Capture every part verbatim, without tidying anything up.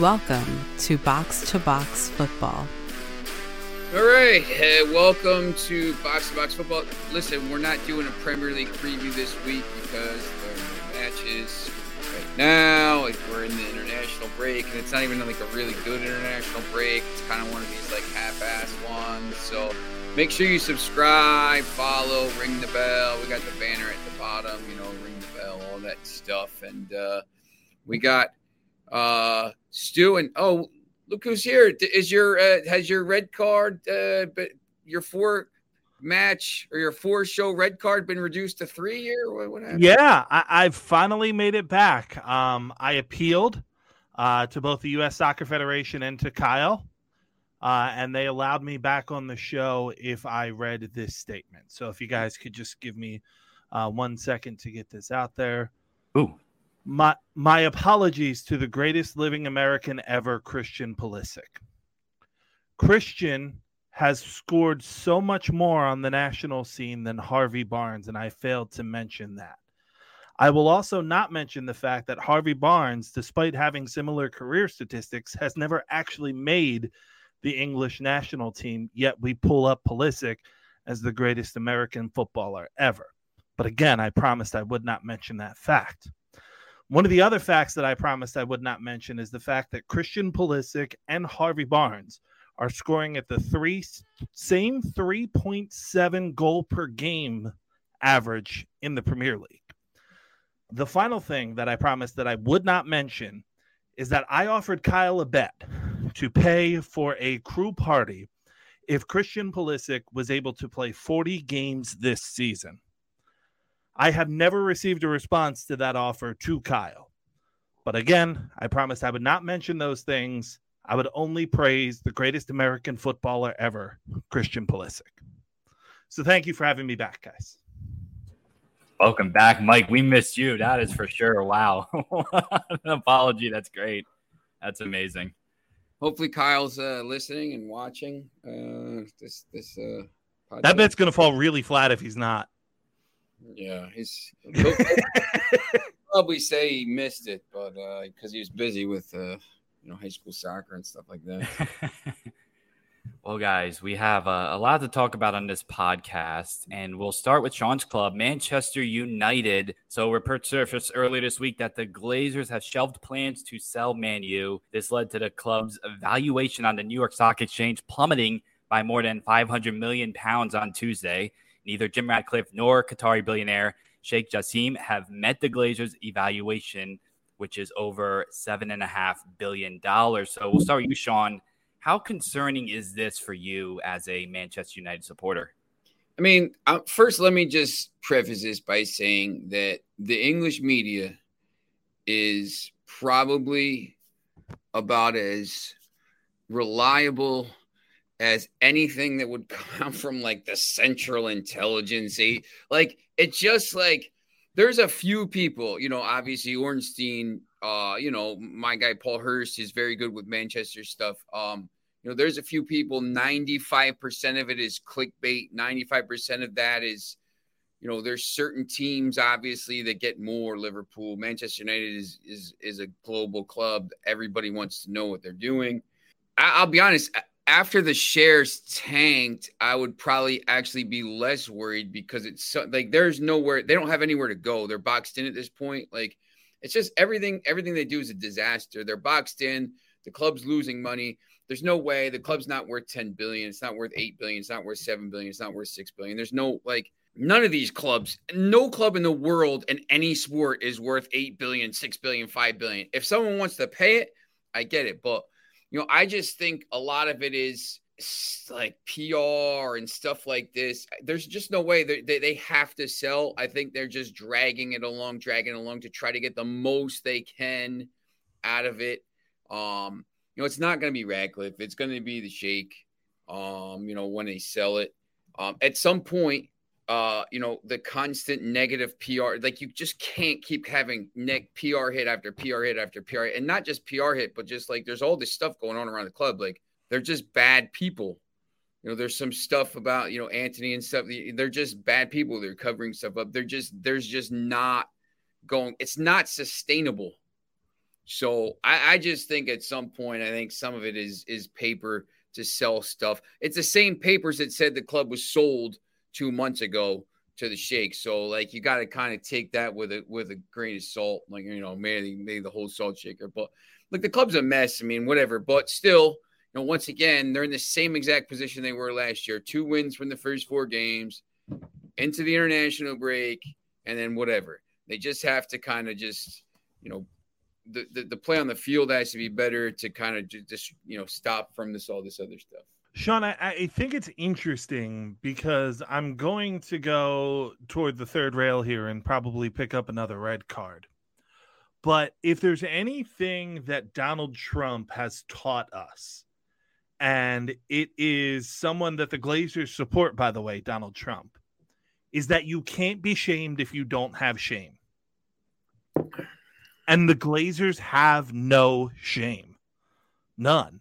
Welcome to Box to Box Football. All right, uh, welcome to Box to Box Football. Listen, we're not doing a Premier League preview this week because the match is right now. Like, we're in the international break, and it's not even like a really good international break. It's kind of one of these like half-ass ones. So make sure you subscribe, follow, ring the bell. We got the banner at the bottom, you know, ring the bell, all that stuff, and uh, we got. Uh, Stu and oh, look who's here! Is your uh, has your red card, uh, but your four match or your four show red card been reduced to three year? What, what happened? Yeah, I, I've finally made it back. Um, I appealed uh, to both the U S Soccer Federation and to Kyle, uh, and they allowed me back on the show if I read this statement. So if you guys could just give me uh, one second to get this out there. Ooh. My my apologies to the greatest living American ever, Christian Pulisic. Christian has scored so much more on the national scene than Harvey Barnes, and I failed to mention that. I will also not mention the fact that Harvey Barnes, despite having similar career statistics, has never actually made the English national team, yet we pull up Pulisic as the greatest American footballer ever. But again, I promised I would not mention that fact. One of the other facts that I promised I would not mention is the fact that Christian Pulisic and Harvey Barnes are scoring at the three same three point seven goal per game average in the Premier League. The final thing that I promised that I would not mention is that I offered Kyle a bet to pay for a crew party if Christian Pulisic was able to play forty games this season. I have never received a response to that offer to Kyle. But again, I promised I would not mention those things. I would only praise the greatest American footballer ever, Christian Pulisic. So thank you for having me back, guys. Welcome back, Mike. We missed you. That is for sure. Wow. An apology. That's great. That's amazing. Hopefully Kyle's uh, listening and watching uh, this, this uh, podcast. That bet's going to fall really flat if he's not. Yeah, he's he'll probably say he missed it, but uh, because he was busy with uh, you know, high school soccer and stuff like that. Well, guys, we have uh, a lot to talk about on this podcast, and we'll start with Sean's club, Manchester United. So, reports surfaced earlier this week that the Glazers have shelved plans to sell Man U. This led to the club's valuation on the New York Stock Exchange plummeting by more than five hundred million pounds on Tuesday. Neither Jim Ratcliffe nor Qatari billionaire Sheikh Jassim have met the Glazers' evaluation, which is over seven point five billion dollars. So we'll start with you, Sean. How concerning is this for you as a Manchester United supporter? I mean, uh, first, let me just preface this by saying that the English media is probably about as reliable as anything that would come from like the Central Intelligence. Like, it's just like, there's a few people, you know, obviously Ornstein, uh, you know, my guy, Paul Hurst is very good with Manchester stuff. Um, you know, there's a few people, ninety-five percent of it is clickbait. ninety-five percent of that is, you know, there's certain teams obviously that get more. Liverpool, Manchester United is, is, is a global club. Everybody wants to know what they're doing. I, I'll be honest. I, After the shares tanked, I would probably actually be less worried because it's so, like there's nowhere, they don't have anywhere to go. They're boxed in at this point. Like, it's just everything, everything they do is a disaster. They're boxed in. The club's losing money. There's no way. The club's not worth ten billion. It's not worth eight billion. It's not worth seven billion. It's not worth six billion. There's no, like, none of these clubs, no club in the world in any sport is worth eight billion, six billion, five billion. If someone wants to pay it, I get it. But you know, I just think a lot of it is like P R and stuff like this. There's just no way they, they, they have to sell. I think they're just dragging it along, dragging it along to try to get the most they can out of it. Um, you know, it's not going to be Ratcliffe. It's going to be the Sheikh, um, you know, when they sell it. Um, at some point, uh, you know, the constant negative P R, like you just can't keep having neck P R hit after P R hit after P R hit. And not just P R hit, but just like, there's all this stuff going on around the club. Like, they're just bad people. You know, there's some stuff about, you know, Antony and stuff. They're just bad people. They're covering stuff up. They're just, there's just not going, it's not sustainable. So I, I just think at some point, I think some of it is is paper to sell stuff. It's the same papers that said the club was sold two months ago to the Sheikh. So like, you got to kind of take that with a, with a grain of salt, like, you know, maybe, maybe the whole salt shaker, but like the club's a mess. I mean, whatever, but still, you know, once again, they're in the same exact position they were last year, two wins from the first four games into the international break. And then whatever, they just have to kind of just, you know, The, the the play on the field has to be better to kind of just, you know, stop from this all this other stuff. Sean, I, I think it's interesting because I'm going to go toward the third rail here and probably pick up another red card. But if there's anything that Donald Trump has taught us, and it is someone that the Glazers support, by the way, Donald Trump, is that you can't be shamed if you don't have shame. And the Glazers have no shame. None.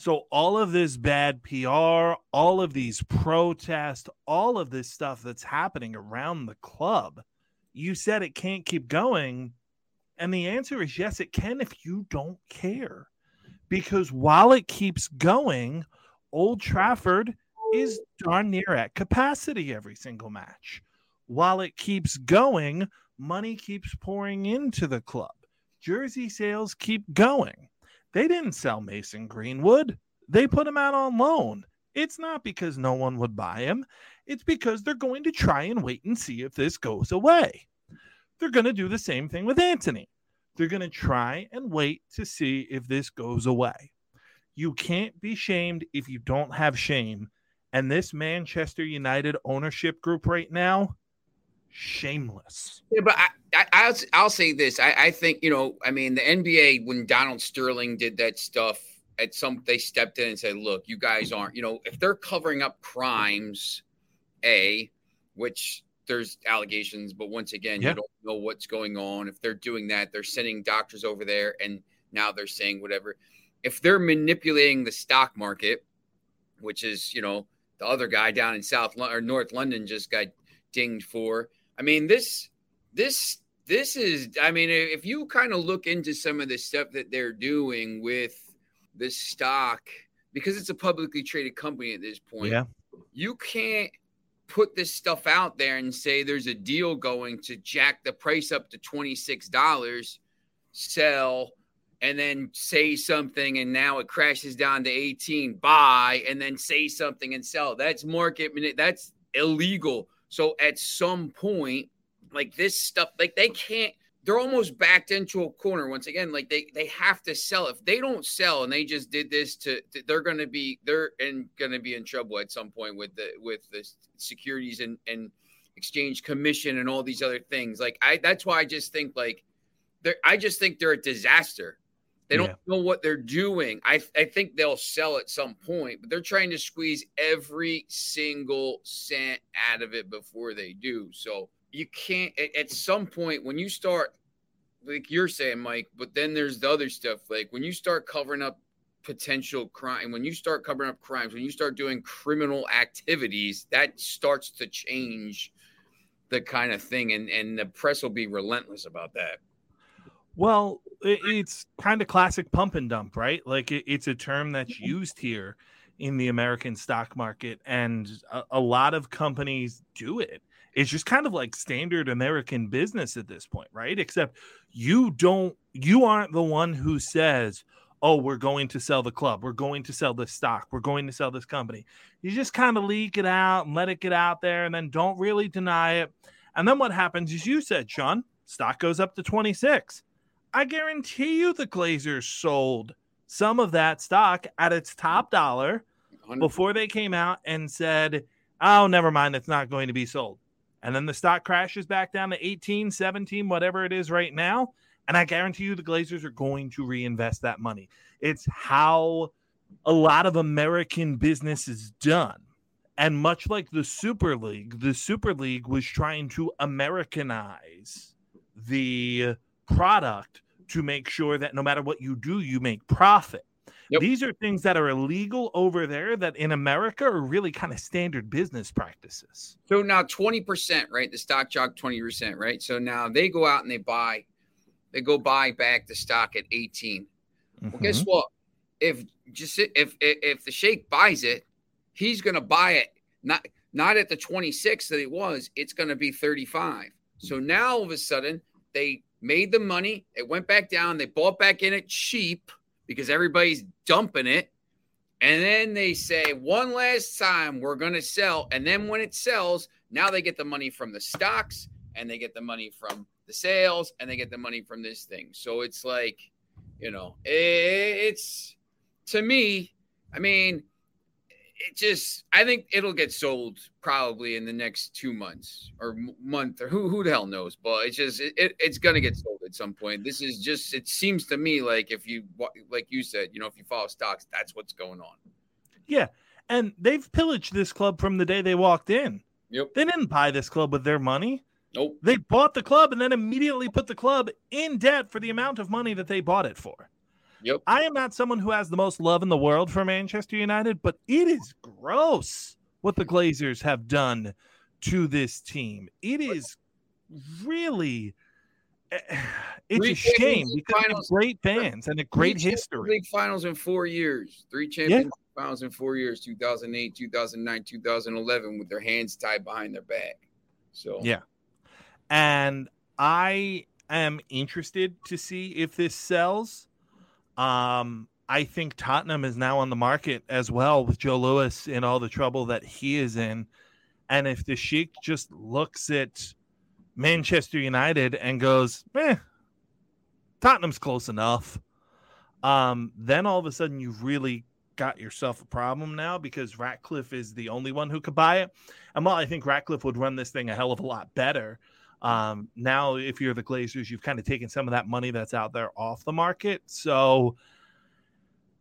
So all of this bad P R, all of these protests, all of this stuff that's happening around the club, you said it can't keep going. And the answer is yes, it can if you don't care. Because while it keeps going, Old Trafford is darn near at capacity every single match. While it keeps going, money keeps pouring into the club. Jersey sales keep going. They didn't sell Mason Greenwood. They put him out on loan. It's not because no one would buy him. It's because they're going to try and wait and see if this goes away. They're going to do the same thing with Antony. They're going to try and wait to see if this goes away. You can't be shamed if you don't have shame. And this Manchester United ownership group right now, shameless. Yeah, but I, I, I'll, I'll say this. I, I think, you know, I mean, the N B A, when Donald Sterling did that stuff, at some, they stepped in and said, look, you guys aren't, you know, if they're covering up crimes, A, which there's allegations, but once again, yeah. you don't know what's going on. If they're doing that, they're sending doctors over there, and now they're saying whatever. If they're manipulating the stock market, which is, you know, the other guy down in South or North London just got dinged for. I mean, this, this, this is, I mean, if you kind of look into some of the stuff that they're doing with this stock, because it's a publicly traded company at this point, yeah. you can't put this stuff out there and say there's a deal going to jack the price up to twenty-six dollars, sell, and then say something, and now it crashes down to eighteen, buy, and then say something and sell. That's market, that's illegal. So at some point, like this stuff, like they can't, they're almost backed into a corner. Once again, like they, they have to sell. If they don't sell and they just did this to, they're going to be, they're in going to be in trouble at some point with the, with the Securities and, and Exchange Commission and all these other things. Like I, that's why I just think like they're, I just think they're a disaster. They don't yeah. know what they're doing. I, I think they'll sell at some point, but they're trying to squeeze every single cent out of it before they do. So you can't – at some point when you start – like you're saying, Mike, but then there's the other stuff. Like when you start covering up potential crime, when you start covering up crimes, when you start doing criminal activities, that starts to change the kind of thing, and, and the press will be relentless about that. Well, it's kind of classic pump and dump, right? Like it's a term that's used here in the American stock market, and a lot of companies do it. It's just kind of like standard American business at this point, right? Except you don't, you aren't the one who says, oh, we're going to sell the club. We're going to sell this stock. We're going to sell this company. You just kind of leak it out and let it get out there, and then don't really deny it. And then what happens is, you said, Sean, stock goes up to twenty-six. I guarantee you the Glazers sold some of that stock at its top dollar before they came out and said, oh, never mind, it's not going to be sold. And then the stock crashes back down to eighteen, seventeen, whatever it is right now. And I guarantee you the Glazers are going to reinvest that money. It's how a lot of American business is done. And much like the Super League, the Super League was trying to Americanize the product to make sure that no matter what you do, you make profit. Yep. These are things that are illegal over there that in America are really kind of standard business practices. So now twenty percent, right? The stock jock twenty percent, right? So now they go out and they buy They go buy back the stock at eighteen. Mm-hmm. Well, guess what? If just if if the Sheikh buys it, he's going to buy it not not at the twenty-six that it was. It's going to be thirty-five. So now all of a sudden they made the money. It went back down. They bought back in at cheap because everybody's dumping it. And then they say, one last time, we're going to sell. And then when it sells, now they get the money from the stocks and they get the money from the sales and they get the money from this thing. So it's like, you know, it's to me, I mean, it just, I think it'll get sold probably in the next two months or month or who, who the hell knows, but it's just, it, it, it's going to get sold at some point. This is just, it seems to me like if you, like you said, you know, if you follow stocks, that's what's going on. Yeah. And they've pillaged this club from the day they walked in. Yep. They didn't buy this club with their money. Nope. They bought the club and then immediately put the club in debt for the amount of money that they bought it for. Yep. I am not someone who has the most love in the world for Manchester United, but it is gross what the Glazers have done to this team. It is really it's three a shame because they have great fans and a great three history. League finals in four years. Three Champions League yeah. finals in four years, two thousand eight, two thousand nine, two thousand eleven, with their hands tied behind their back. So yeah. And I am interested to see if this sells. Um, I think Tottenham is now on the market as well with Joe Louis and all the trouble that he is in. And if the Sheikh just looks at Manchester United and goes, eh, Tottenham's close enough. Um, then all of a sudden you've really got yourself a problem now because Ratcliffe is the only one who could buy it. And while I think Ratcliffe would run this thing a hell of a lot better, Um, now, if you're the Glazers, you've kind of taken some of that money that's out there off the market. So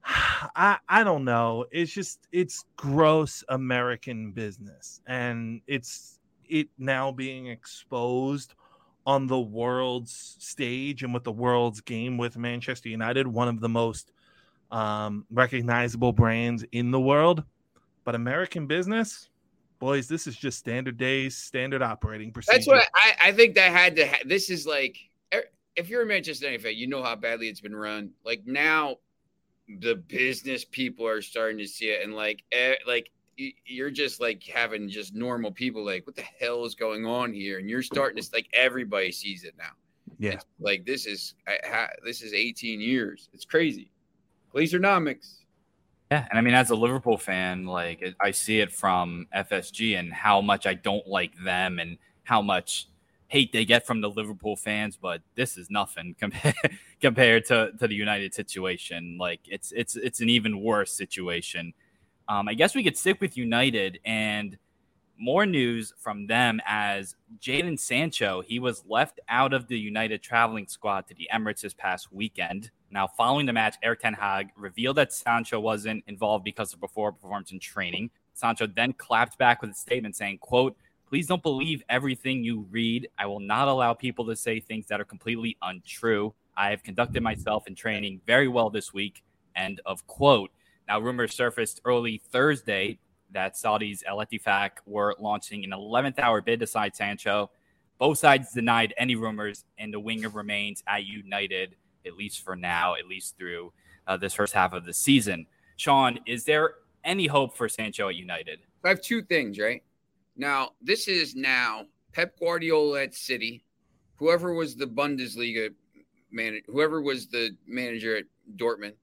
I I don't know. It's just it's gross American business, and it's it now being exposed on the world's stage and with the world's game with Manchester United, one of the most um, recognizable brands in the world. But American business. Boys, this is just standard days, standard operating procedure. That's what I, I think that had to ha- – this is like – if you're a Manchester United fan, you know how badly it's been run. Like now the business people are starting to see it, and like eh, like you're just like having just normal people like, what the hell is going on here? And you're starting to – like everybody sees it now. Yeah. It's like this is – this is eighteen years. It's crazy. Glazeronomics. Yeah, and I mean, as a Liverpool fan, like I see it from F S G and how much I don't like them and how much hate they get from the Liverpool fans. But this is nothing compared compared to, to the United situation. Like it's it's it's an even worse situation. Um, I guess we could stick with United and more news from them as Jadon Sancho, he was left out of the United traveling squad to the Emirates this past weekend. Now, following the match, Erik ten Hag revealed that Sancho wasn't involved because of before performance in training. Sancho then clapped back with a statement saying, quote, "Please don't believe everything you read. I will not allow people to say things that are completely untrue. I have conducted myself in training very well this week," end of quote. Now, rumors surfaced early Thursday that Saudi's Al-Ettifaq were launching an eleventh-hour bid to sign Sancho. Both sides denied any rumors, and the winger remains at United, at least for now, at least through uh, this first half of the season. Sean, is there any hope for Sancho at United? I have two things, right? Now, this is now Pep Guardiola at City, whoever was the Bundesliga manager, whoever was the manager at Dortmund.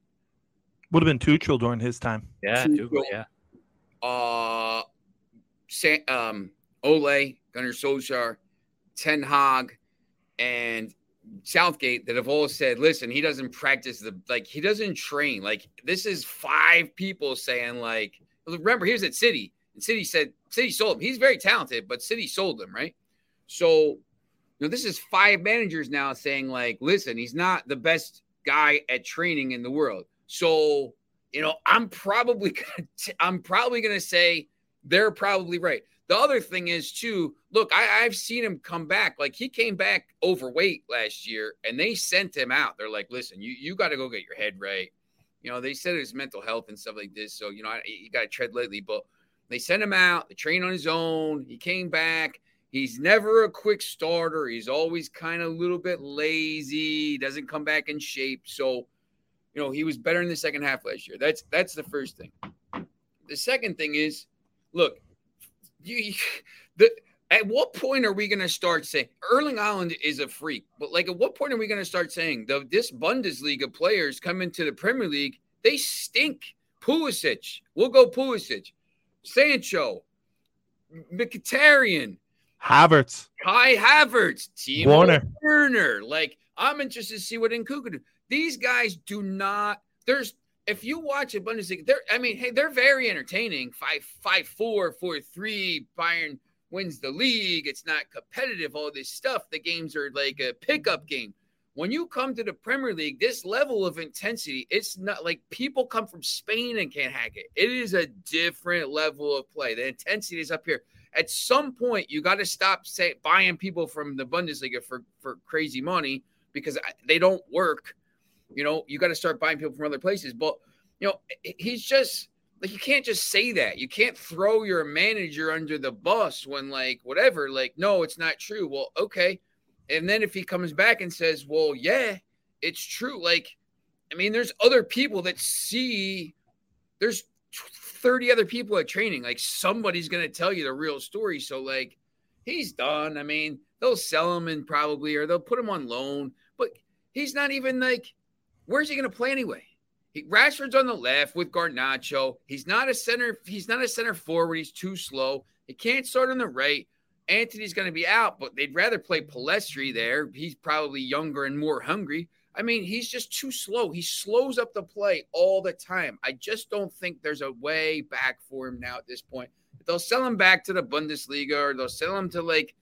Would have been Tuchel during his time. Yeah, Tuchel, Tuchel yeah. Uh, San, um, Ole, Gunnar Solskjaer, Ten Hag, and Southgate that have all said, listen, he doesn't practice the, like, he doesn't train. Like, this is five people saying, like, remember, he was at City, and City said, City sold him. He's very talented, but City sold him, right? So, you know, this is five managers now saying, like, listen, he's not the best guy at training in the world. So, you know, I'm probably gonna, t- I'm probably gonna say they're probably right. The other thing is, too, look, I, I've seen him come back. Like, he came back overweight last year, and they sent him out. They're like, listen, you, you got to go get your head right. You know, they said it was mental health and stuff like this, so, you know, I, you got to tread lightly. But they sent him out. They trained on his own. He came back. He's never a quick starter. He's always kind of a little bit lazy. He doesn't come back in shape. So, you know, he was better in the second half last year. That's that's the first thing. The second thing is, look, you, the, at what point are we going to start saying Erling Haaland is a freak? But, like, at what point are we going to start saying the this Bundesliga players come into the Premier League, they stink? Pulisic. We'll go Pulisic. Sancho. Mkhitaryan. Havertz. Kai Havertz. Timo Werner. Like, I'm interested to see what Nkunku do. These guys do not – there's – if you watch a Bundesliga, they're – I mean, hey, they're very entertaining. five four, four three, Bayern wins the league. It's not competitive, all this stuff. The games are like a pickup game. When you come to the Premier League, this level of intensity, it's not like people come from Spain and can't hack it. It is a different level of play. The intensity is up here. At some point, you got to stop say, buying people from the Bundesliga for, for crazy money because they don't work. You know, you got to start buying people from other places. But, you know, he's just like, you can't just say that. You can't throw your manager under the bus when, like, whatever, like, no, it's not true. Well, okay. And then if he comes back and says, well, yeah, it's true. Like, I mean, there's other people that see – there's thirty other people at training. Like, somebody's going to tell you the real story. So, like, he's done. I mean, they'll sell him and probably – or they'll put him on loan. But he's not even, like – where's he going to play anyway? He, Rashford's on the left with Garnacho. He's not a center – he's not a center forward. He's too slow. He can't start on the right. Antony's going to be out, but they'd rather play Pelestri there. He's probably younger and more hungry. I mean, he's just too slow. He slows up the play all the time. I just don't think there's a way back for him now at this point. They'll sell him back to the Bundesliga or they'll sell him to, like,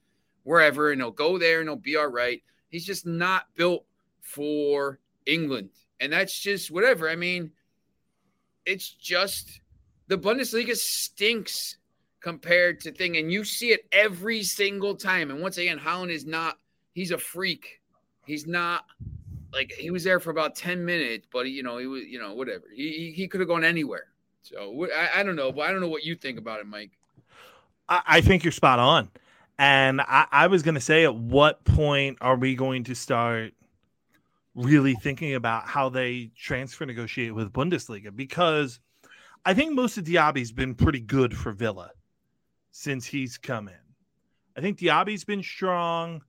wherever, and he'll go there and he'll be all right. He's just not built for England, and that's just whatever. I mean, it's just the Bundesliga stinks compared to thing, and you see it every single time. And once again, Haaland is not – he's a freak. He's not – like, he was there for about ten minutes, but, you know, he was – you know, whatever. He he could have gone anywhere. So, I, I don't know. But I don't know what you think about it, Mike. I, I think you're spot on. And I, I was going to say, at what point are we going to start really thinking about how they transfer negotiate with Bundesliga? Because I think most of Diaby's been pretty good for Villa since he's come in. I think Diaby's been strong.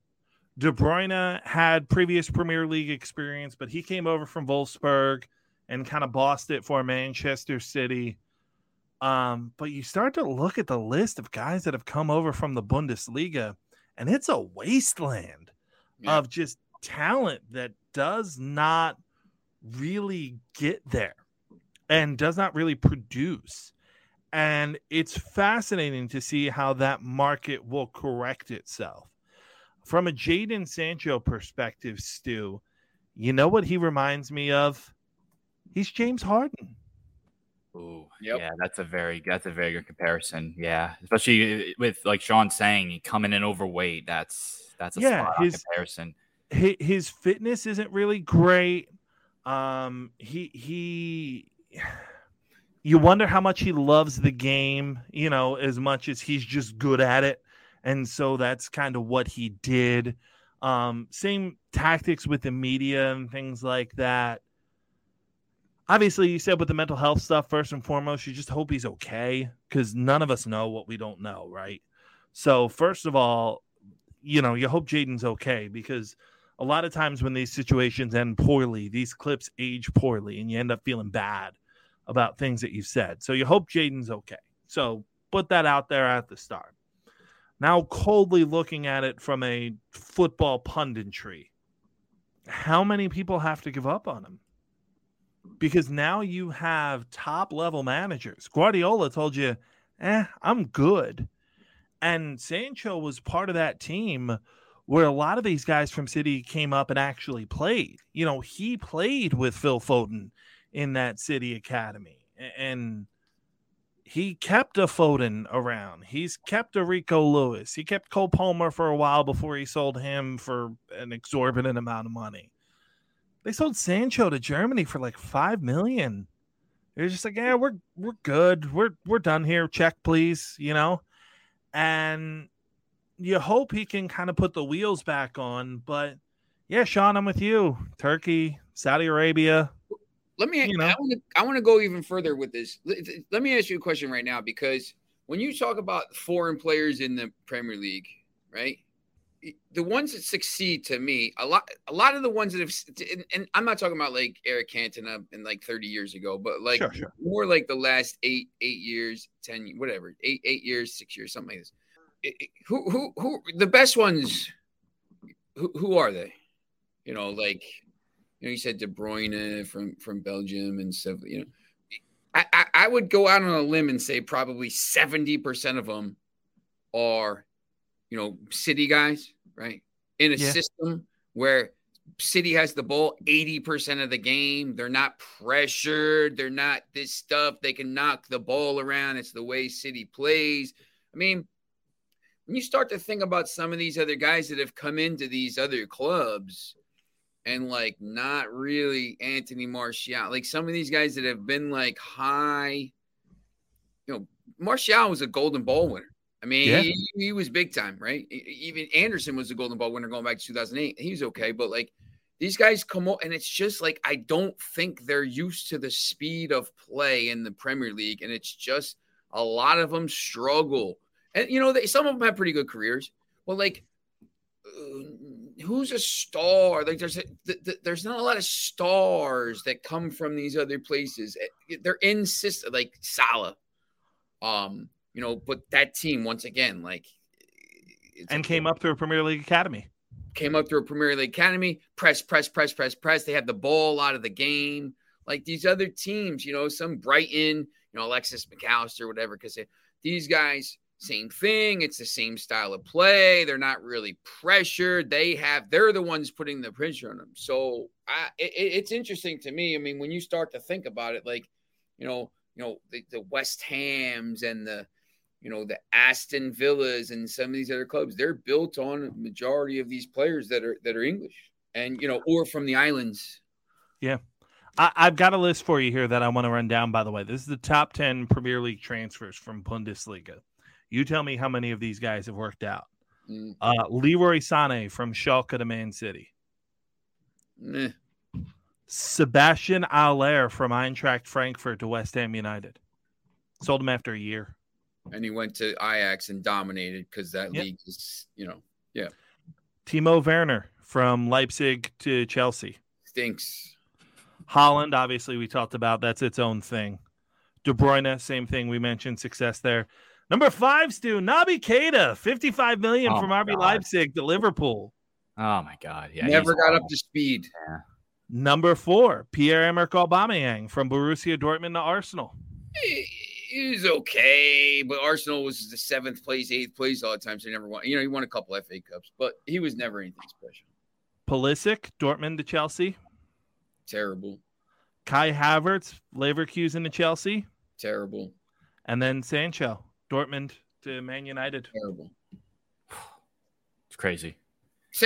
De Bruyne had previous Premier League experience, but he came over from Wolfsburg and kind of bossed it for Manchester City. Um, but you start to look at the list of guys that have come over from the Bundesliga, and it's a wasteland yeah. of just talent that does not really get there and does not really produce. And it's fascinating to see how that market will correct itself. From a Jadon Sancho perspective, Stu, you know what he reminds me of? He's James Harden. Ooh, yep. Yeah, that's a very that's a very good comparison. Yeah, especially with, like Sean saying, coming in overweight. That's that's a yeah, spot his, on comparison. His, his fitness isn't really great. Um, he he. You wonder how much he loves the game, you know, as much as he's just good at it. And so that's kind of what he did. Um, same tactics with the media and things like that. Obviously, you said with the mental health stuff, first and foremost, you just hope he's okay, because none of us know what we don't know, right? So first of all, you know, you hope Jaden's okay, because a lot of times when these situations end poorly, these clips age poorly and you end up feeling bad about things that you've said. So you hope Jaden's okay. So put that out there at the start. Now, coldly looking at it from a football punditry, how many people have to give up on him? Because now you have top-level managers. Guardiola told you, eh, I'm good. And Sancho was part of that team where a lot of these guys from City came up and actually played. You know, he played with Phil Foden in that City academy, and he kept a Foden around. He's kept a Rico Lewis. He kept Cole Palmer for a while before he sold him for an exorbitant amount of money. They sold Sancho to Germany for like five million. They're just like, yeah, we're, we're good. We're, we're done here. Check, please. You know? And you hope he can kind of put the wheels back on. But yeah, Sean, I'm with you. Turkey, Saudi Arabia. Let me, you know. I want to, I want to go even further with this. Let me ask you a question right now, because when you talk about foreign players in the Premier League, right? The ones that succeed to me, a lot, a lot of the ones that have, and, and I'm not talking about like Eric Cantona and like thirty years ago, but like sure, sure. more like the last eight, eight years, ten, whatever, eight, eight years, six years, something like this. It, it, who, who, who, the best ones, who, who are they? You know, like, you know, you said De Bruyne from, from Belgium and stuff, you know, I, I, I would go out on a limb and say probably seventy percent of them are, you know, City guys, right? In a yeah. system where City has the ball eighty percent of the game. They're not pressured. They're not this stuff. They can knock the ball around. It's the way City plays. I mean, when you start to think about some of these other guys that have come into these other clubs and, like, not really Anthony Martial. Like, some of these guys that have been, like, high. You know, Martial was a golden ball winner. I mean, yeah. he, he was big time, right? Even Anderson was a golden ball winner going back to two thousand eight. He was okay. But, like, these guys come on, and it's just, like, I don't think they're used to the speed of play in the Premier League, and it's just a lot of them struggle. And, you know, they, some of them have pretty good careers. But, like, who's a star? Like, there's a, th- th- there's not a lot of stars that come from these other places. They're in system, like Salah. Um, you know, but that team, once again, like, it's and came up through a Premier League academy. Came up through a Premier League academy. Press, press, press, press, press. They had the ball out of the game. Like these other teams, you know, some Brighton, you know, Alexis McAllister, whatever. Because these guys. Same thing. It's the same style of play. They're not really pressured. They have, they're the ones putting the pressure on them. So I, it, it's interesting to me. I mean, when you start to think about it, like, you know, you know, the, the West Hams and the, you know, the Aston Villas and some of these other clubs, they're built on a majority of these players that are, that are English and, you know, or from the islands. Yeah. I, I've got a list for you here that I want to run down, by the way. This is the top ten Premier League transfers from Bundesliga. You tell me how many of these guys have worked out. Mm. Uh, Leroy Sané from Schalke to Man City. Mm. Sebastian Haller from Eintracht Frankfurt to West Ham United. Sold him after a year. And he went to Ajax and dominated because that yep. league is, you know, yeah. Timo Werner from Leipzig to Chelsea. Stinks. Haaland, obviously, we talked about. That's its own thing. De Bruyne, same thing. We mentioned success there. Number five, Stu, Naby Keita, fifty-five million dollars oh from R B Leipzig to Liverpool. Oh, my God. Yeah, never got up to speed. Yeah. Number four, Pierre-Emerick Aubameyang from Borussia Dortmund to Arsenal. He, he was okay, but Arsenal was the seventh place, eighth place all the time, so he never won. You know, he won a couple F A Cups, but he was never anything special. Pulisic, Dortmund to Chelsea. Terrible. Kai Havertz, Leverkusen to Chelsea. Terrible. And then Sancho. Dortmund to Man United. Terrible. It's crazy.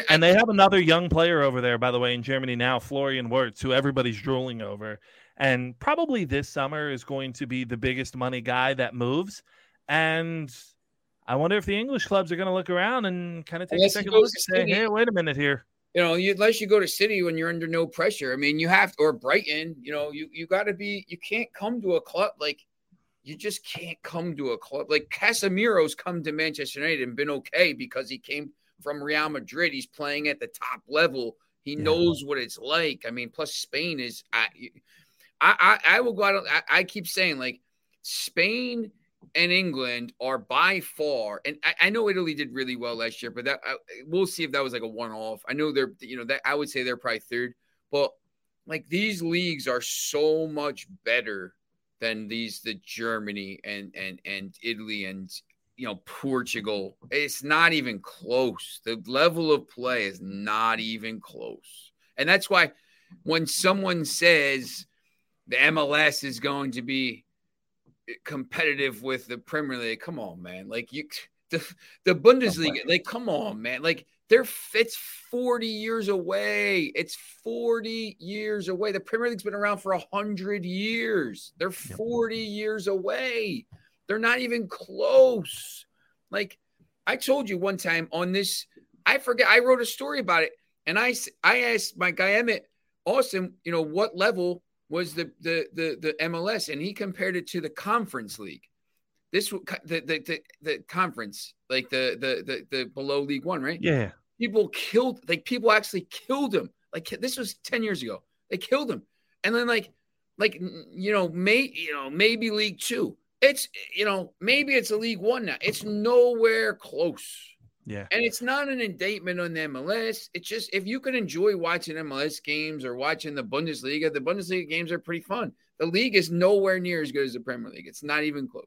And they have another young player over there, by the way, in Germany now, Florian Wirtz, who everybody's drooling over. And probably this summer is going to be the biggest money guy that moves. And I wonder if the English clubs are going to look around and kind of take unless a second look and say, City. Hey, wait a minute here. You know, you, unless you go to City when you're under no pressure. I mean, you have – or Brighton, you know, you, you got to be – you can't come to a club like – You just can't come to a club. Like Casemiro's come to Manchester United and been okay because he came from Real Madrid. He's playing at the top level. He yeah. knows what it's like. I mean, plus Spain is I I, I will go out. I, I keep saying like Spain and England are by far. And I, I know Italy did really well last year, but that I, we'll see if that was like a one-off. I know they're, you know, that I would say they're probably third, but like these leagues are so much better than these, the Germany and, and, and Italy and, you know, Portugal. It's not even close. The level of play is not even close. And that's why when someone says the M L S is going to be competitive with the Premier League, come on, man. Like you, the, the Bundesliga, like, come on, man. Like they're it's forty years away. It's forty years away. The Premier League's been around for one hundred years. They're forty years away. They're not even close. Like I told you one time on this, I forget, I wrote a story about it. And I, I asked my guy, Emmett Austin, you know, what level was the, the, the, the M L S? And he compared it to the conference league. This the the the, the conference, like the, the the the below League One, right? Yeah. People killed, like people actually killed him. Like this was ten years ago. They killed him. And then like, like, you know, may, you know, maybe League Two. It's, you know, maybe it's a League One now. It's nowhere close. Yeah. And it's not an indictment on the M L S. It's just, if you can enjoy watching M L S games or watching the Bundesliga, the Bundesliga games are pretty fun. The league is nowhere near as good as the Premier League. It's not even close.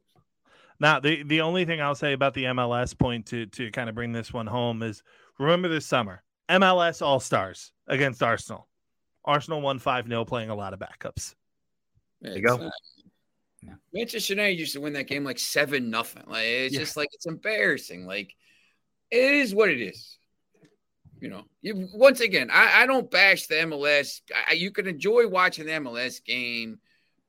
Now, the, the only thing I'll say about the M L S point to, to kind of bring this one home is, remember this summer, M L S All-Stars against Arsenal. Arsenal won five nil playing a lot of backups. There you go. Not, no. Manchester United used to win that game like seven nothing. Like, it's yeah. just like, it's embarrassing. Like, it is what it is. You know, you, once again, I, I don't bash the M L S. I, you can enjoy watching the M L S game,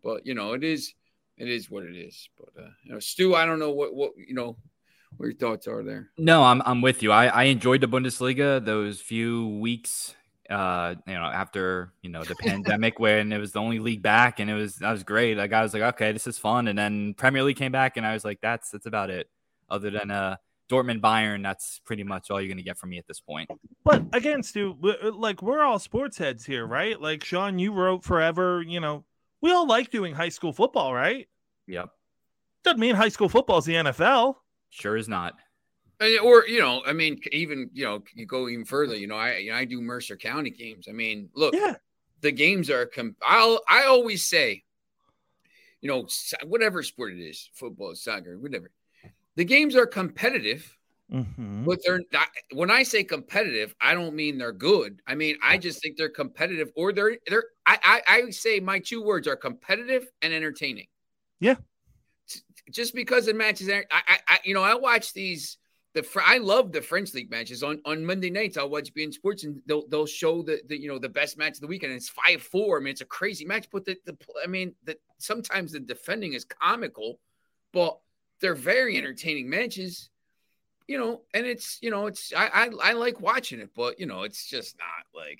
but, you know, it is it is what it is. But, uh, you know, Stu, I don't know what, what you know, what your thoughts are there. No, I'm I'm with you. I, I enjoyed the Bundesliga those few weeks, uh, you know, after, you know, the pandemic when it was the only league back, and it was, that was great. Like, I was like, okay, this is fun. And then Premier League came back, and I was like, that's, that's about it. Other than, uh, Dortmund, Bayern, that's pretty much all you're going to get from me at this point. But again, Stu, like, we're all sports heads here, right? Like, Sean, you wrote forever, you know, we all like doing high school football, right? Yep. Doesn't mean high school football is the N F L. Sure is not. Or, you know, I mean, even, you know, you go even further, you know, I, you know, I do Mercer County games. I mean, look, yeah. the games are, com- I'll, I always say, you know, whatever sport it is, football, soccer, whatever. The games are competitive, mm-hmm. but they're not. When I say competitive, I don't mean they're good. I mean, I just think they're competitive, or they're they're. I I, I say my two words are competitive and entertaining. Yeah. Just because it matches, I, I, I you know I watch these. The I love the French League matches on, on Monday nights. I'll watch beIN Sports, and they'll they'll show the, the you know the best match of the weekend. And it's five four. I mean, it's a crazy match, but the, the I mean that sometimes the defending is comical, but they're very entertaining matches, you know, and it's, you know, it's, I, I, I like watching it, but, you know, it's just not like,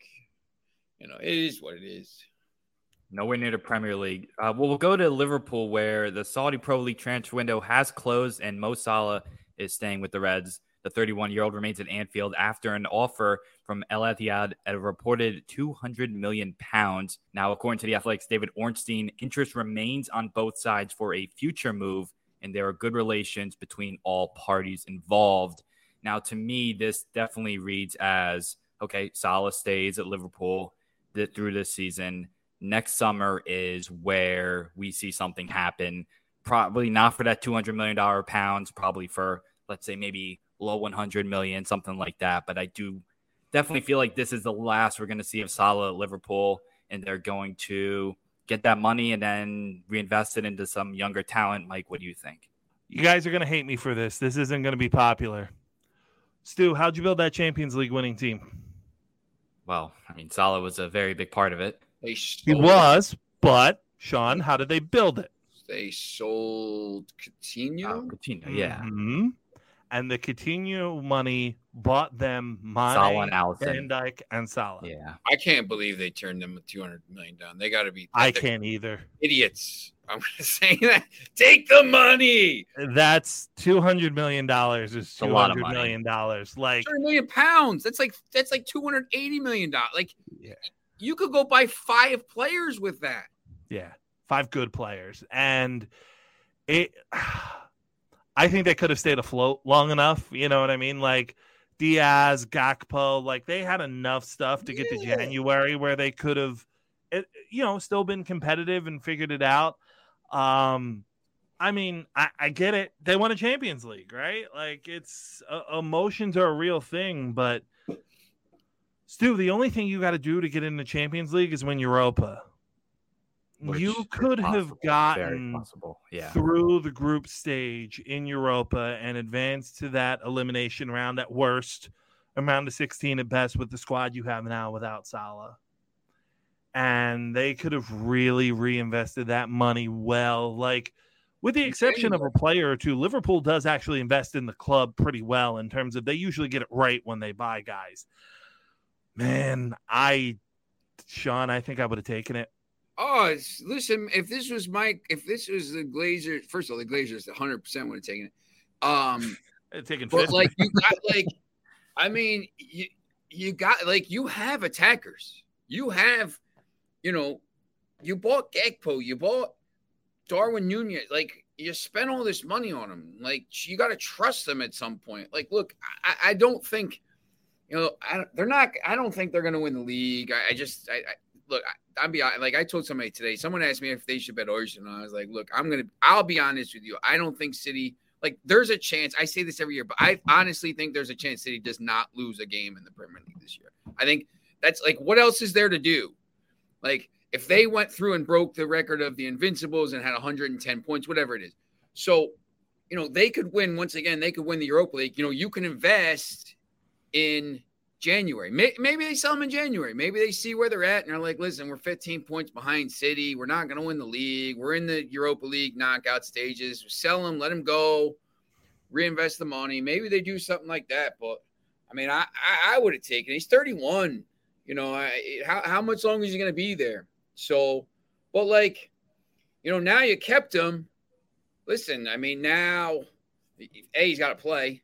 you know, it is what it is. Nowhere near the Premier League. Uh, well, we'll go to Liverpool, where the Saudi Pro League transfer window has closed and Mo Salah is staying with the Reds. The thirty-one-year-old remains at Anfield after an offer from Al-Ettifaq at a reported two hundred million pounds. Now, according to the Athletic's David Ornstein, interest remains on both sides for a future move, and there are good relations between all parties involved. Now, to me, this definitely reads as, okay, Salah stays at Liverpool th- through this season. Next summer is where we see something happen. Probably not for that two hundred million pounds, probably for, let's say, maybe low one hundred million, something like that. But I do definitely feel like this is the last we're going to see of Salah at Liverpool, and they're going to get that money and then reinvest it into some younger talent. Mike, what do you think? You guys are going to hate me for this. This isn't going to be popular. Stu, how'd you build that Champions League winning team? Well, I mean, Salah was a very big part of it. They he was, but, Sean, how did they build it? They sold Coutinho? Uh, Coutinho, yeah. Mm-hmm. And the Coutinho money bought them Mane, Salah and Van Dijk, and Salah. Yeah, I can't believe they turned them two hundred million down. They got to be. I can't either. Idiots! I'm going to say that. Take the money. That's two hundred million dollars. Is two hundred million dollars? Like two hundred million pounds. That's like that's like two hundred eighty million dollars. Like, yeah. You could go buy five players with that. Yeah, five good players, and it. I think they could have stayed afloat long enough. You know what I mean? Like Diaz, Gakpo, like they had enough stuff to get yeah. to January where they could have, it, you know, still been competitive and figured it out. Um, I mean, I, I get it. They won a Champions League, right? Like it's uh, emotions are a real thing, but Stu, the only thing you got to do to get in the Champions League is win Europa. Which you could have gotten yeah. through the group stage in Europa and advanced to that elimination round at worst, and round of sixteen at best with the squad you have now without Salah. And they could have really reinvested that money well. Like With the exception of a player or two, Liverpool does actually invest in the club pretty well in terms of they usually get it right when they buy guys. Man, I, Sean, I think I would have taken it. Oh, it's, listen, if this was Mike, if this was the Glazers, first of all, the Glazers one hundred percent would have taken it. Um, taken but, like, you got, like, I mean, you, you got, like, you have attackers. You have, you know, you bought Gakpo, you bought Darwin Núñez, like, you spent all this money on him. Like, you got to trust them at some point. Like, look, I, I don't think, you know, I, they're not, I don't think they're going to win the league. I, I just, I, I look, I, I'm be like, I told somebody today, someone asked me if they should bet Arsenal. I was like, look, I'm going to, I'll be honest with you. I don't think City, like, there's a chance. I say this every year, but I honestly think there's a chance City does not lose a game in the Premier League this year. I think that's like, what else is there to do? Like, if they went through and broke the record of the Invincibles and had one hundred ten points, whatever it is. So, you know, they could win once again. They could win the Europa League. You know, you can invest in January. Maybe they sell them in January. Maybe they see where they're at and they're like, listen, we're fifteen points behind City. We're not going to win the league. We're in the Europa League knockout stages. Sell them, let them go, reinvest the money. Maybe they do something like that. But, I mean, I, I, I would have taken it. He's thirty-one. You know, I, how, how much longer is he going to be there? So, but like, you know, now you kept him. Listen, I mean, now, A, he's got to play,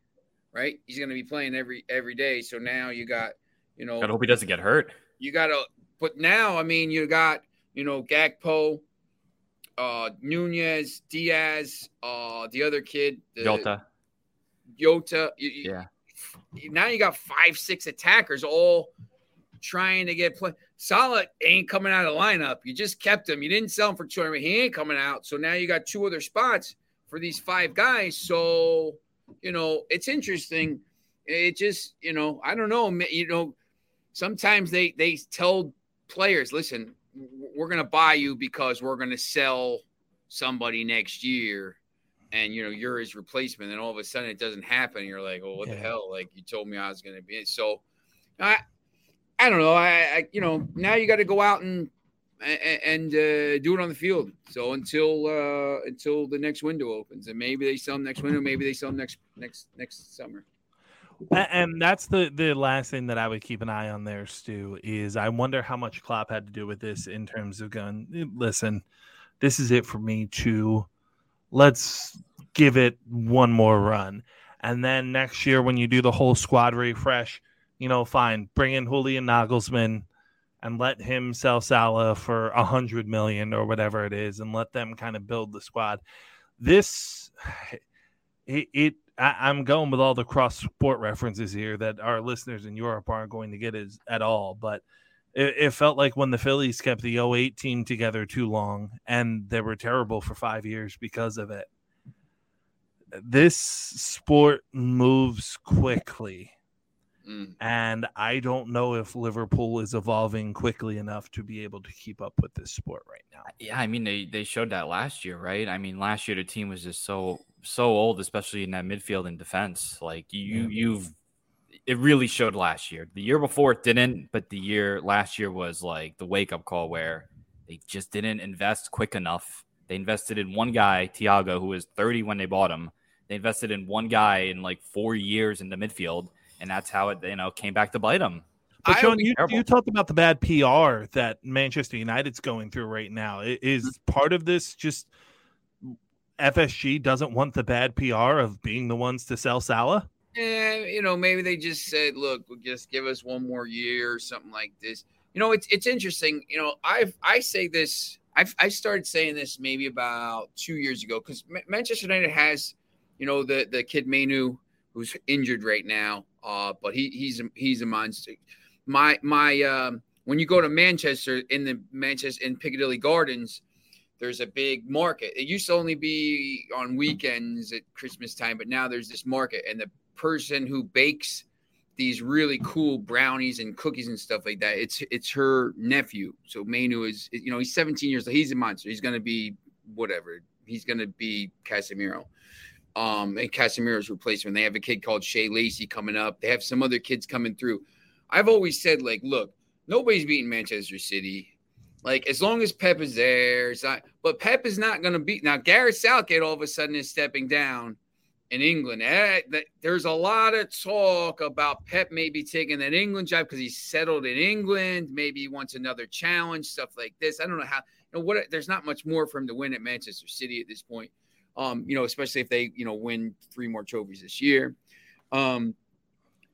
right? He's going to be playing every every day. So now you got, you know. Gotta hope he doesn't get hurt. You got to, but now, I mean, you got, you know, Gakpo, uh, Núñez, Diaz, uh, the other kid. The, Jota. Jota. You, you, yeah. Now you got five, six attackers all trying to get play. Salah ain't coming out of the lineup. You just kept him. You didn't sell him for two hundred. He ain't coming out. So now you got two other spots for these five guys. So, you know, it's interesting. It just, you know, I don't know. You know, sometimes they, they tell players, listen, we're going to buy you because we're going to sell somebody next year. And, you know, you're his replacement. And all of a sudden it doesn't happen. You're like, oh, what yeah. the hell? Like, you told me I was going to be. So, I. I don't know. I, I, you know, now you got to go out and and uh, do it on the field. So until uh, until the next window opens, and maybe they sell them next window, maybe they sell them next next next summer. And that's the the last thing that I would keep an eye on there, Stu. Is I wonder how much Klopp had to do with this in terms of going, listen, this is it for me too. Let's give it one more run, and then next year when you do the whole squad refresh. You know, fine, bring in Julian Nagelsmann and let him sell Salah for a hundred million or whatever it is, and let them kind of build the squad. This, it, it I, I'm going with all the cross-sport references here that our listeners in Europe aren't going to get is, at all, but it, it felt like when the Phillies kept the oh eight team together too long and they were terrible for five years because of it. This sport moves quickly. And I don't know if Liverpool is evolving quickly enough to be able to keep up with this sport right now. Yeah, I mean, they, they showed that last year, right? I mean, last year the team was just so so old, especially in that midfield and defense. Like, you, mm-hmm. you've – it really showed last year. The year before it didn't, but the year – last year was like the wake-up call where they just didn't invest quick enough. They invested in one guy, Thiago, who was thirty when they bought him. They invested in one guy in like four years in the midfield. And that's how it, you know, came back to bite them. But Sean, you, you talked about the bad P R that Manchester United's going through right now. Is part of this just F S G doesn't want the bad P R of being the ones to sell Salah? Yeah, you know, maybe they just said, "Look, just give us one more year or something like this." You know, it's it's interesting. You know, I've I say this. I've I started saying this maybe about two years ago because M- Manchester United has, you know, the the kid Mainu who's injured right now. Uh, but he he's a, he's a monster. My my um, when you go to Manchester in the Manchester in Piccadilly Gardens, there's a big market. It used to only be on weekends at Christmas time, but now there's this market, and the person who bakes these really cool brownies and cookies and stuff like that, it's it's her nephew. So Mainu is you know he's seventeen years old. He's a monster. He's gonna be whatever. He's gonna be Casemiro. Um, and Casemiro's replacement. They have a kid called Shea Lacey coming up. They have some other kids coming through. I've always said, like, look, nobody's beating Manchester City. Like, as long as Pep is there, it's not, but Pep is not going to be. Now, Gareth Southgate all of a sudden is stepping down in England. There's a lot of talk about Pep maybe taking that England job because he's settled in England. Maybe he wants another challenge, stuff like this. I don't know how. You know, what, there's not much more for him to win at Manchester City at this point, um, you know, especially if they, you know, win three more trophies this year. Um,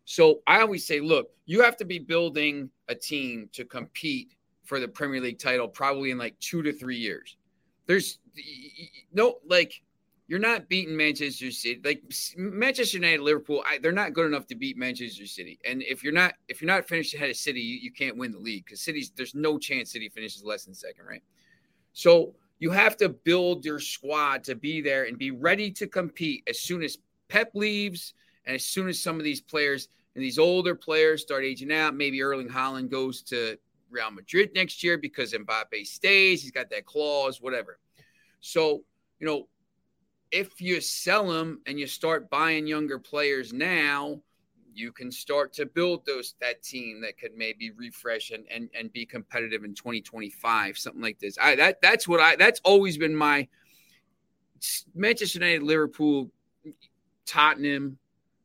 so I always say, look, you have to be building a team to compete for the Premier League title, probably in like two to three years. There's no, like, you're not beating Manchester City, like Manchester United, Liverpool. I, they're not good enough to beat Manchester City. And if you're not, if you're not finished ahead of City, you, you can't win the league because City's, there's no chance City finishes less than second, right? So you have to build your squad to be there and be ready to compete as soon as Pep leaves and as soon as some of these players and these older players start aging out. Maybe Erling Haaland goes to Real Madrid next year because Mbappe stays. He's got that clause, whatever. So, you know, if you sell them and you start buying younger players now, you can start to build those that team that could maybe refresh and and, and be competitive in twenty twenty-five, something like this. I that that's what I that's always been my Manchester United, Liverpool, Tottenham.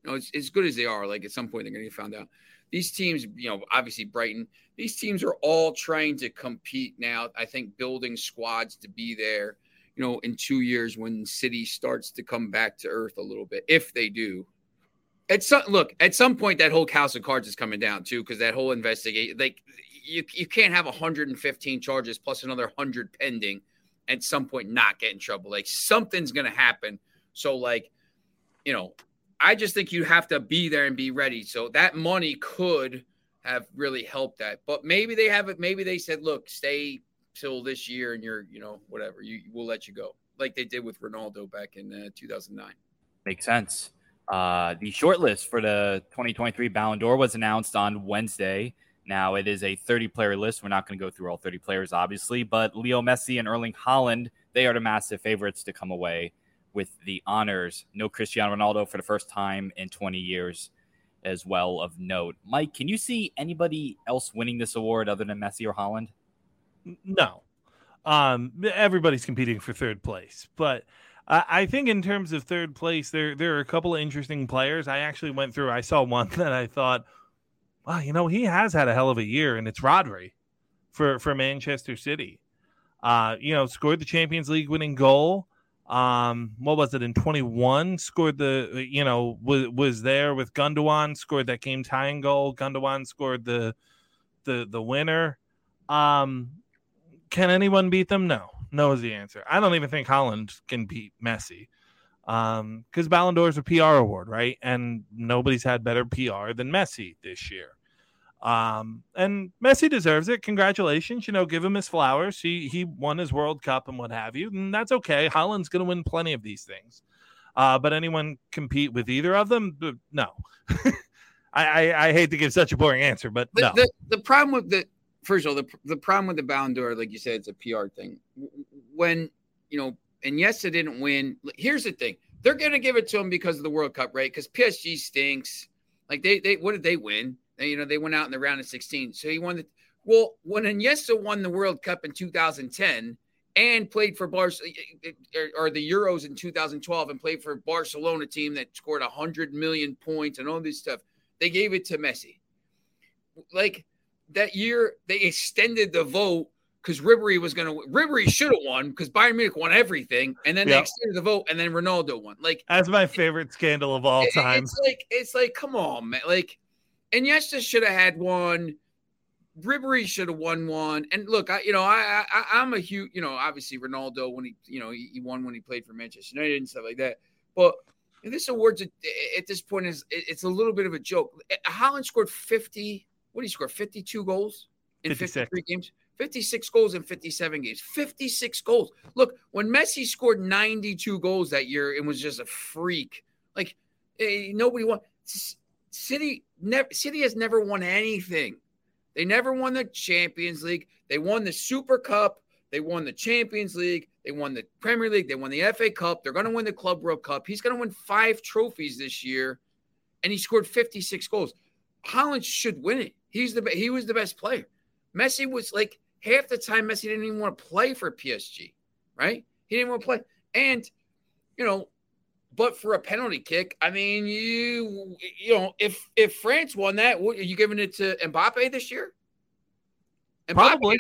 You know, it's as good as they are. Like at some point they're going to get found out. These teams, you know, obviously Brighton, these teams are all trying to compete now. I think building squads to be there, you know, in two years when City starts to come back to earth a little bit, if they do. At some, look, at some point that whole house of cards is coming down too, because that whole investigate, like you, you can't have one hundred fifteen charges plus another one hundred pending at some point not get in trouble. Like something's going to happen. So like, you know, I just think you have to be there and be ready. So that money could have really helped that, but maybe they have it. Maybe they said, look, stay till this year and you're, you know, whatever, you we'll let you go. Like they did with Ronaldo back in uh, two thousand nine. Makes sense. Uh, the shortlist for the twenty twenty-three Ballon d'Or was announced on Wednesday. Now it is a thirty player list. We're not going to go through all thirty players, obviously, but Leo Messi and Erling Haaland, they are the massive favorites to come away with the honors. No Cristiano Ronaldo for the first time in twenty years as well of note. Mike, can you see anybody else winning this award other than Messi or Haaland? No. Um, everybody's competing for third place. But uh, I think in terms of third place, there, there are a couple of interesting players. I actually went through, I saw one that I thought, wow, you know, he has had a hell of a year, and it's Rodri for, for Manchester City. Uh, you know, scored the Champions League winning goal. Um, what was it in twenty-one? Scored the, you know, was was there with Gundogan, scored that game tying goal. Gundogan scored the the the winner. Um, can anyone beat them? No, no is the answer. I don't even think Haaland can beat Messi, um, because Ballon d'Or is a P R award, right? And nobody's had better P R than Messi this year. Um, and Messi deserves it. Congratulations. You know, give him his flowers. He, he won his World Cup and what have you. And that's okay. Haaland's going to win plenty of these things. Uh, but anyone compete with either of them? No. I, I, I hate to give such a boring answer, but no. The, the, the problem with the, first of all, the, the problem with the Ballon d'Or, like you said, it's a P R thing. When, you know, and yes, it didn't win. Here's the thing. They're going to give it to him because of the World Cup, right? Because P S G stinks. Like they, they, what did they win? You know, they went out in the round of sixteen. So he won the – well, when Iniesta won the World Cup in two thousand ten and played for Bar- – or the Euros in two thousand twelve and played for Barcelona team that scored one hundred million points and all this stuff, they gave it to Messi. Like, that year, they extended the vote because Ribéry was going to – Ribéry should have won because Bayern Munich won everything, and then yep. they extended the vote, and then Ronaldo won. Like, that's my favorite it, scandal of all it, time. It's like, it's like, come on, man. Like – Iniesta should have had one. Ribéry should have won one. And look, I, you know, I, I, I'm a huge, you know, obviously Ronaldo when he, you know, he, he won when he played for Manchester United and stuff like that. But this award's at, at this point is it's a little bit of a joke. Haaland scored fifty. What did he score? fifty-two goals in fifty-three games. fifty-six goals in fifty-seven games. fifty-six goals. Look, when Messi scored ninety-two goals that year, it was just a freak. Like nobody won. City never City has never won anything. They never won the Champions League. They won the Super Cup. They won the Champions League. They won the Premier League. They won the F A Cup. They're going to win the Club World Cup. He's going to win five trophies this year, and he scored fifty-six goals. Haaland should win it. He's the he was the best player. Messi was like half the time Messi didn't even want to play for P S G, right? He didn't want to play. And, you know, but for a penalty kick, I mean, you you know, if if France won that, what, are you giving it to Mbappe this year? Mbappe Probably.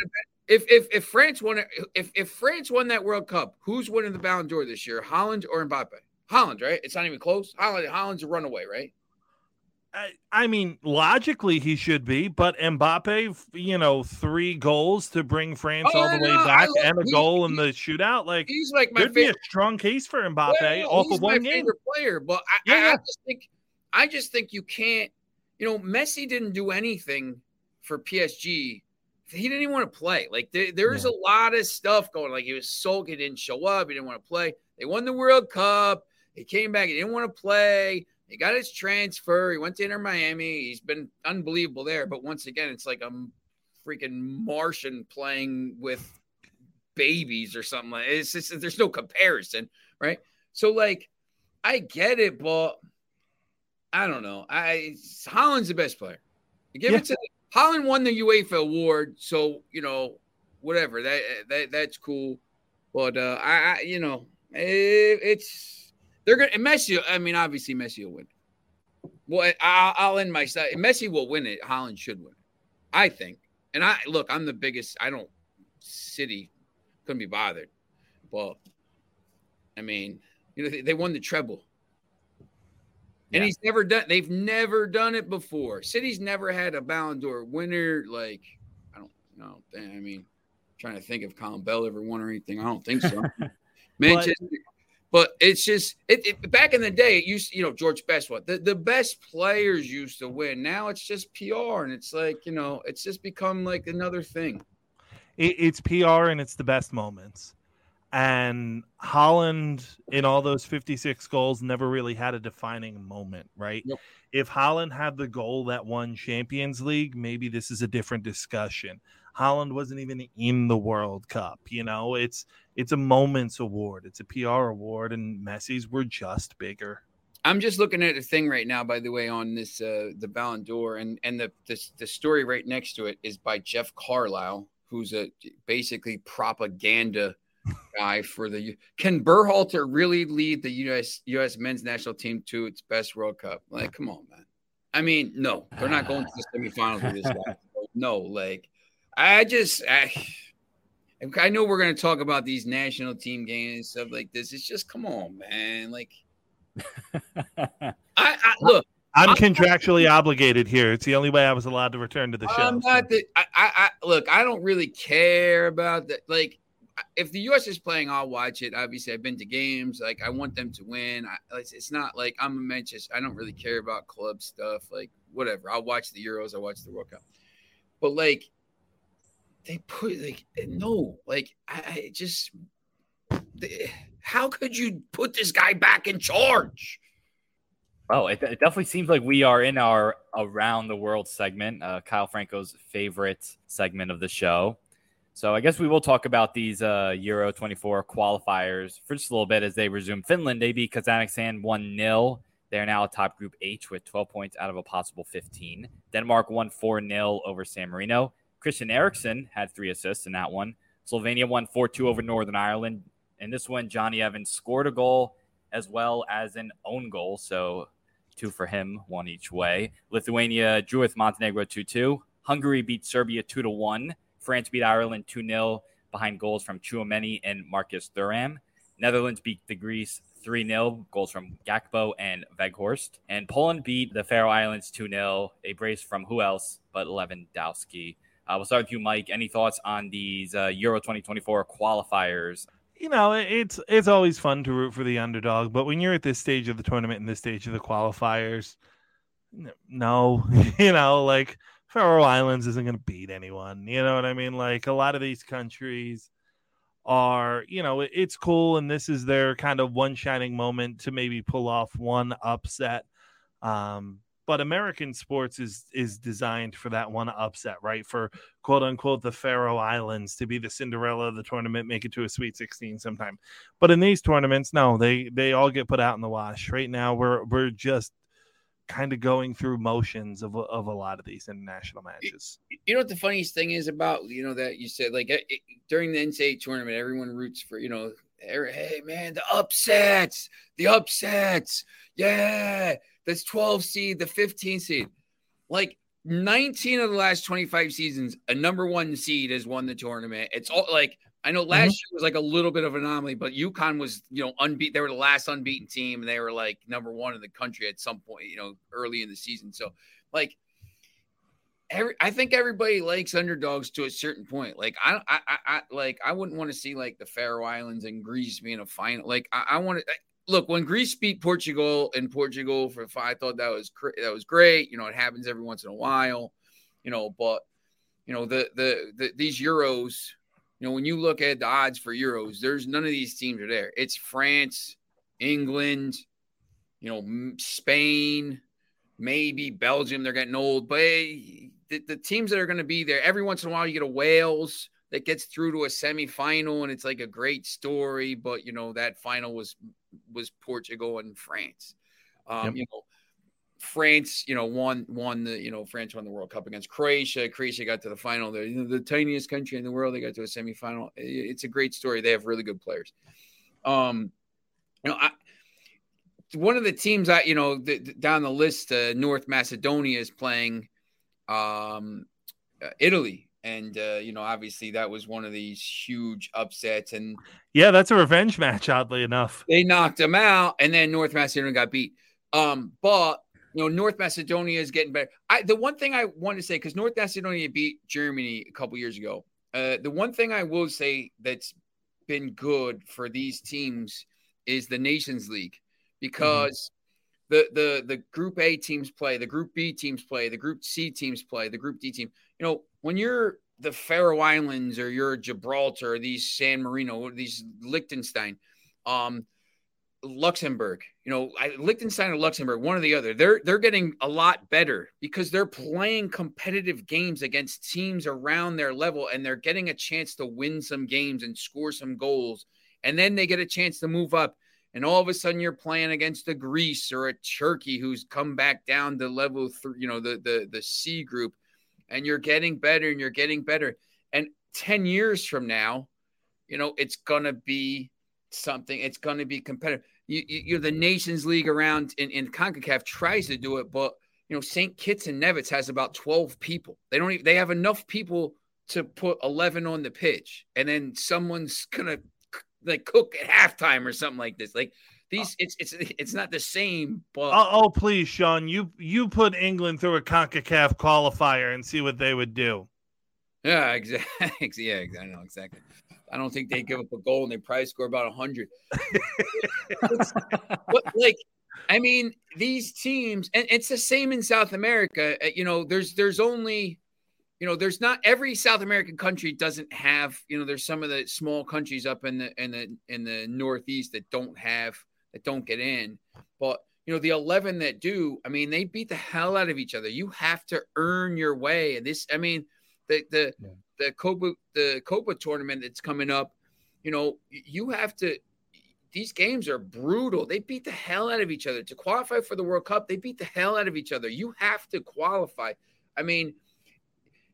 If if if France won if if France won that World Cup, who's winning the Ballon d'Or this year? Haaland or Mbappe? Haaland, right? It's not even close. Haaland, Haaland's a runaway, right? I, I mean, logically he should be, but Mbappe, you know, three goals to bring France oh, all the no, way back love, and a goal in the shootout. Like, he's like my could favorite. Be a strong case for Mbappe well, off he's of one my game. Favorite player, but I, yeah. I, I just think, I just think you can't. You know, Messi didn't do anything for P S G. He didn't even want to play. Like there, there's yeah. a lot of stuff going. Like he was sulking, didn't show up. He didn't want to play. They won the World Cup. He came back. He didn't want to play. He got his transfer. He went to Inter Miami. He's been unbelievable there. But once again, it's like I'm freaking Martian playing with babies or something. It's just, there's no comparison, right? So, like, I get it, but I don't know. I Haaland's the best player. You give yeah. it to Haaland won the UEFA award, so you know, whatever. That that that's cool. But uh, I, I, you know, it, it's. They're gonna and Messi. I mean, obviously Messi will win it. Well, I'll, I'll end my side. Messi will win it. Haaland should win it, I think. And I look, I'm the biggest. I don't City couldn't be bothered. Well, I mean, you know, they, they won the treble, yeah. and he's never done. They've never done it before. City's never had a Ballon d'Or winner. Like I don't know. I mean, I'm trying to think if Colin Bell ever won or anything. I don't think so. Manchester. But- But it's just it, it, back in the day, it used you know George Best what the, the best players used to win. Now it's just P R, and it's like you know it's just become like another thing. It, it's P R, and it's the best moments. And Haaland in all those fifty-six goals never really had a defining moment, right? Yep. If Haaland had the goal that won Champions League, maybe this is a different discussion. Haaland wasn't even in the World Cup, you know. It's it's a moments award, it's a P R award, and Messi's were just bigger. I'm just looking at a thing right now, by the way, on this uh, the Ballon d'Or, and and the, the the story right next to it is by Jeff Carlisle, who's a basically propaganda guy for the. Can Berhalter really lead the U S U S men's national team to its best World Cup? Like, come on, man. I mean, no, they're not going to the semifinals with this guy. No, like. I just, I, I know we're going to talk about these national team games and stuff like this. It's just, come on, man. Like, I, I look. I'm, I'm contractually not, obligated here. It's the only way I was allowed to return to the show. I'm not the, I, I, I, look, I don't really care about that. Like, if the U S is playing, I'll watch it. Obviously, I've been to games. Like, I want them to win. I, it's, it's not like I'm a Manchester. I don't really care about club stuff. Like, whatever. I'll watch the Euros. I'll watch the World Cup. But, like, They put like no, like I, I just. They, how could you put this guy back in charge? Well, it, it definitely seems like we are in our Around the World segment, uh, Kyle Franco's favorite segment of the show. So I guess we will talk about these uh, Euro twenty-four qualifiers for just a little bit as they resume. Finland, they beat Kazakhstan one nil. They are now atop Group H with twelve points out of a possible fifteen. Denmark won four nil over San Marino. Christian Eriksen had three assists in that one. Slovenia won four two over Northern Ireland. And this one, Johnny Evans scored a goal as well as an own goal. So two for him, one each way. Lithuania drew with Montenegro two two. Hungary beat Serbia two to one. France beat Ireland two nil behind goals from Chouameni and Marcus Thuram. Netherlands beat the Greece three nil, goals from Gakpo and Weghorst. And Poland beat the Faroe Islands two nil, a brace from who else but Lewandowski. Uh, we'll start with you, Mike. Any thoughts on these uh, Euro twenty twenty-four qualifiers? You know, it's it's always fun to root for the underdog, but when you're at this stage of the tournament and this stage of the qualifiers, no, you know, like Faroe Islands isn't going to beat anyone. You know what I mean? Like a lot of these countries are, you know, it's cool, and this is their kind of one shining moment to maybe pull off one upset. Um But American sports is is designed for that one upset, right? For quote unquote the Faroe Islands to be the Cinderella of the tournament, make it to a Sweet sixteen sometime. But in these tournaments, no, they they all get put out in the wash. Right now, we're we're just kind of going through motions of, of a lot of these international matches. You know what the funniest thing is about, you know, that you said, like it, during the N C A A tournament, everyone roots for, you know, hey, man, the upsets, the upsets. Yeah, that's twelve seed, the fifteen seed. Like nineteen of the last twenty-five seasons, a number one seed has won the tournament. It's all like, I know last mm-hmm. year was like a little bit of an anomaly, but UConn was, you know, unbeaten. They were the last unbeaten team, and they were like number one in the country at some point, you know, early in the season. So, like, every I think everybody likes underdogs to a certain point. Like, I, I, I like I wouldn't want to see like the Faroe Islands and Greece being a final. Like, I, I want to look when Greece beat Portugal in Portugal for five. I thought that was that was great. You know, it happens every once in a while. You know, but you know the the, the these Euros. You know, when you look at the odds for Euros, there's none of these teams are there. It's France, England, you know, Spain, maybe Belgium. They're getting old. But hey, the, the teams that are going to be there, every once in a while you get a Wales that gets through to a semifinal, and it's like a great story. But, you know, that final was was Portugal and France. Um, yep. You know, France, you know, won won the, you know, France won the World Cup against Croatia. Croatia got to the final. They're, you know, the tiniest country in the world. They got to a semifinal. It's a great story. They have really good players. Um, you know, I, one of the teams I, you know, the, the, down the list, uh, North Macedonia is playing um, uh, Italy. And, uh, you know, obviously that was one of these huge upsets. And yeah, that's a revenge match, oddly enough. They knocked them out, and then North Macedonia got beat. Um, but You know, North Macedonia is getting better. I, the one thing I want to say, because North Macedonia beat Germany a couple years ago, uh, the one thing I will say that's been good for these teams is the Nations League, because mm-hmm. the, the the Group A teams play, the Group B teams play, the Group C teams play, the Group D team. You know, when you're the Faroe Islands or you're Gibraltar, or these San Marino, or these Liechtenstein, um, Luxembourg, you know, I, Liechtenstein or Luxembourg, one or the other, they're they're getting a lot better because they're playing competitive games against teams around their level, and they're getting a chance to win some games and score some goals, and then they get a chance to move up, and all of a sudden you're playing against a Greece or a Turkey who's come back down to level three, you know, the the the C group, and you're getting better and you're getting better, and ten years from now, you know, it's gonna be something. It's going to be competitive. You, you, you're the Nations League around in, in CONCACAF tries to do it, but you know Saint Kitts and Nevis has about twelve people. They don't even, they have enough people to put eleven on the pitch, and then someone's gonna like cook at halftime or something like this. Like these, it's it's it's not the same. But oh, oh please, Sean, you you put England through a CONCACAF qualifier and see what they would do. Yeah, exactly. Yeah, exactly. I know exactly. I don't think they give up a goal, and they probably score about one hundred. But like, I mean, these teams, and it's the same in South America. You know, there's there's only, you know, there's not every South American country doesn't have, you know, there's some of the small countries up in the in the in the Northeast that don't have that don't get in. But you know, the eleven that do, I mean, they beat the hell out of each other. You have to earn your way, and this, I mean, the the. Yeah. The Copa, the Copa tournament that's coming up, you know, you have to – these games are brutal. They beat the hell out of each other. To qualify for the World Cup, they beat the hell out of each other. You have to qualify. I mean,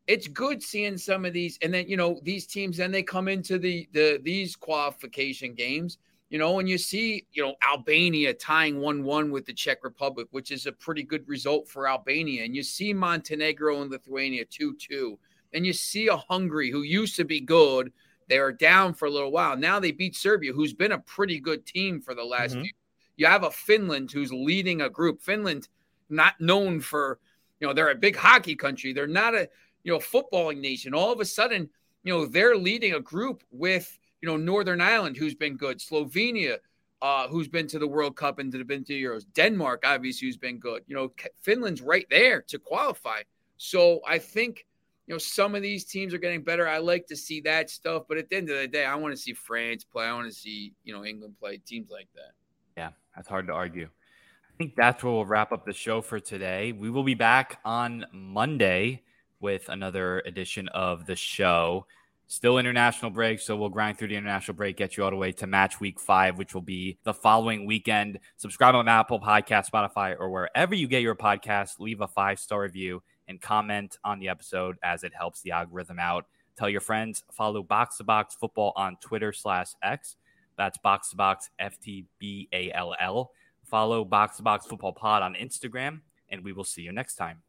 it's good seeing some of these – and then, you know, these teams, then they come into the, the these qualification games, you know, and you see, you know, Albania tying one one with the Czech Republic, which is a pretty good result for Albania. And you see Montenegro and Lithuania two two. And you see a Hungary who used to be good. They are down for a little while. Now they beat Serbia, who's been a pretty good team for the last mm-hmm. few. You have a Finland who's leading a group. Finland, not known for, you know, they're a big hockey country. They're not a, you know, footballing nation. All of a sudden, you know, they're leading a group with, you know, Northern Ireland, who's been good. Slovenia, uh, who's been to the World Cup and been to the Euros. Denmark, obviously, who's been good. You know, Finland's right there to qualify. So I think, you know, some of these teams are getting better. I like to see that stuff. But at the end of the day, I want to see France play. I want to see, you know, England play, teams like that. Yeah, that's hard to argue. I think that's where we'll wrap up the show for today. We will be back on Monday with another edition of the show. Still international break, so we'll grind through the international break, get you all the way to match week five, which will be the following weekend. Subscribe on Apple Podcasts, Spotify, or wherever you get your podcasts. Leave a five-star review and comment on the episode as it helps the algorithm out. Tell your friends, follow BoxToBoxFtball on Twitter slash X. That's BoxToBoxFtball. Follow BoxToBoxFtball Pod on Instagram, and we will see you next time.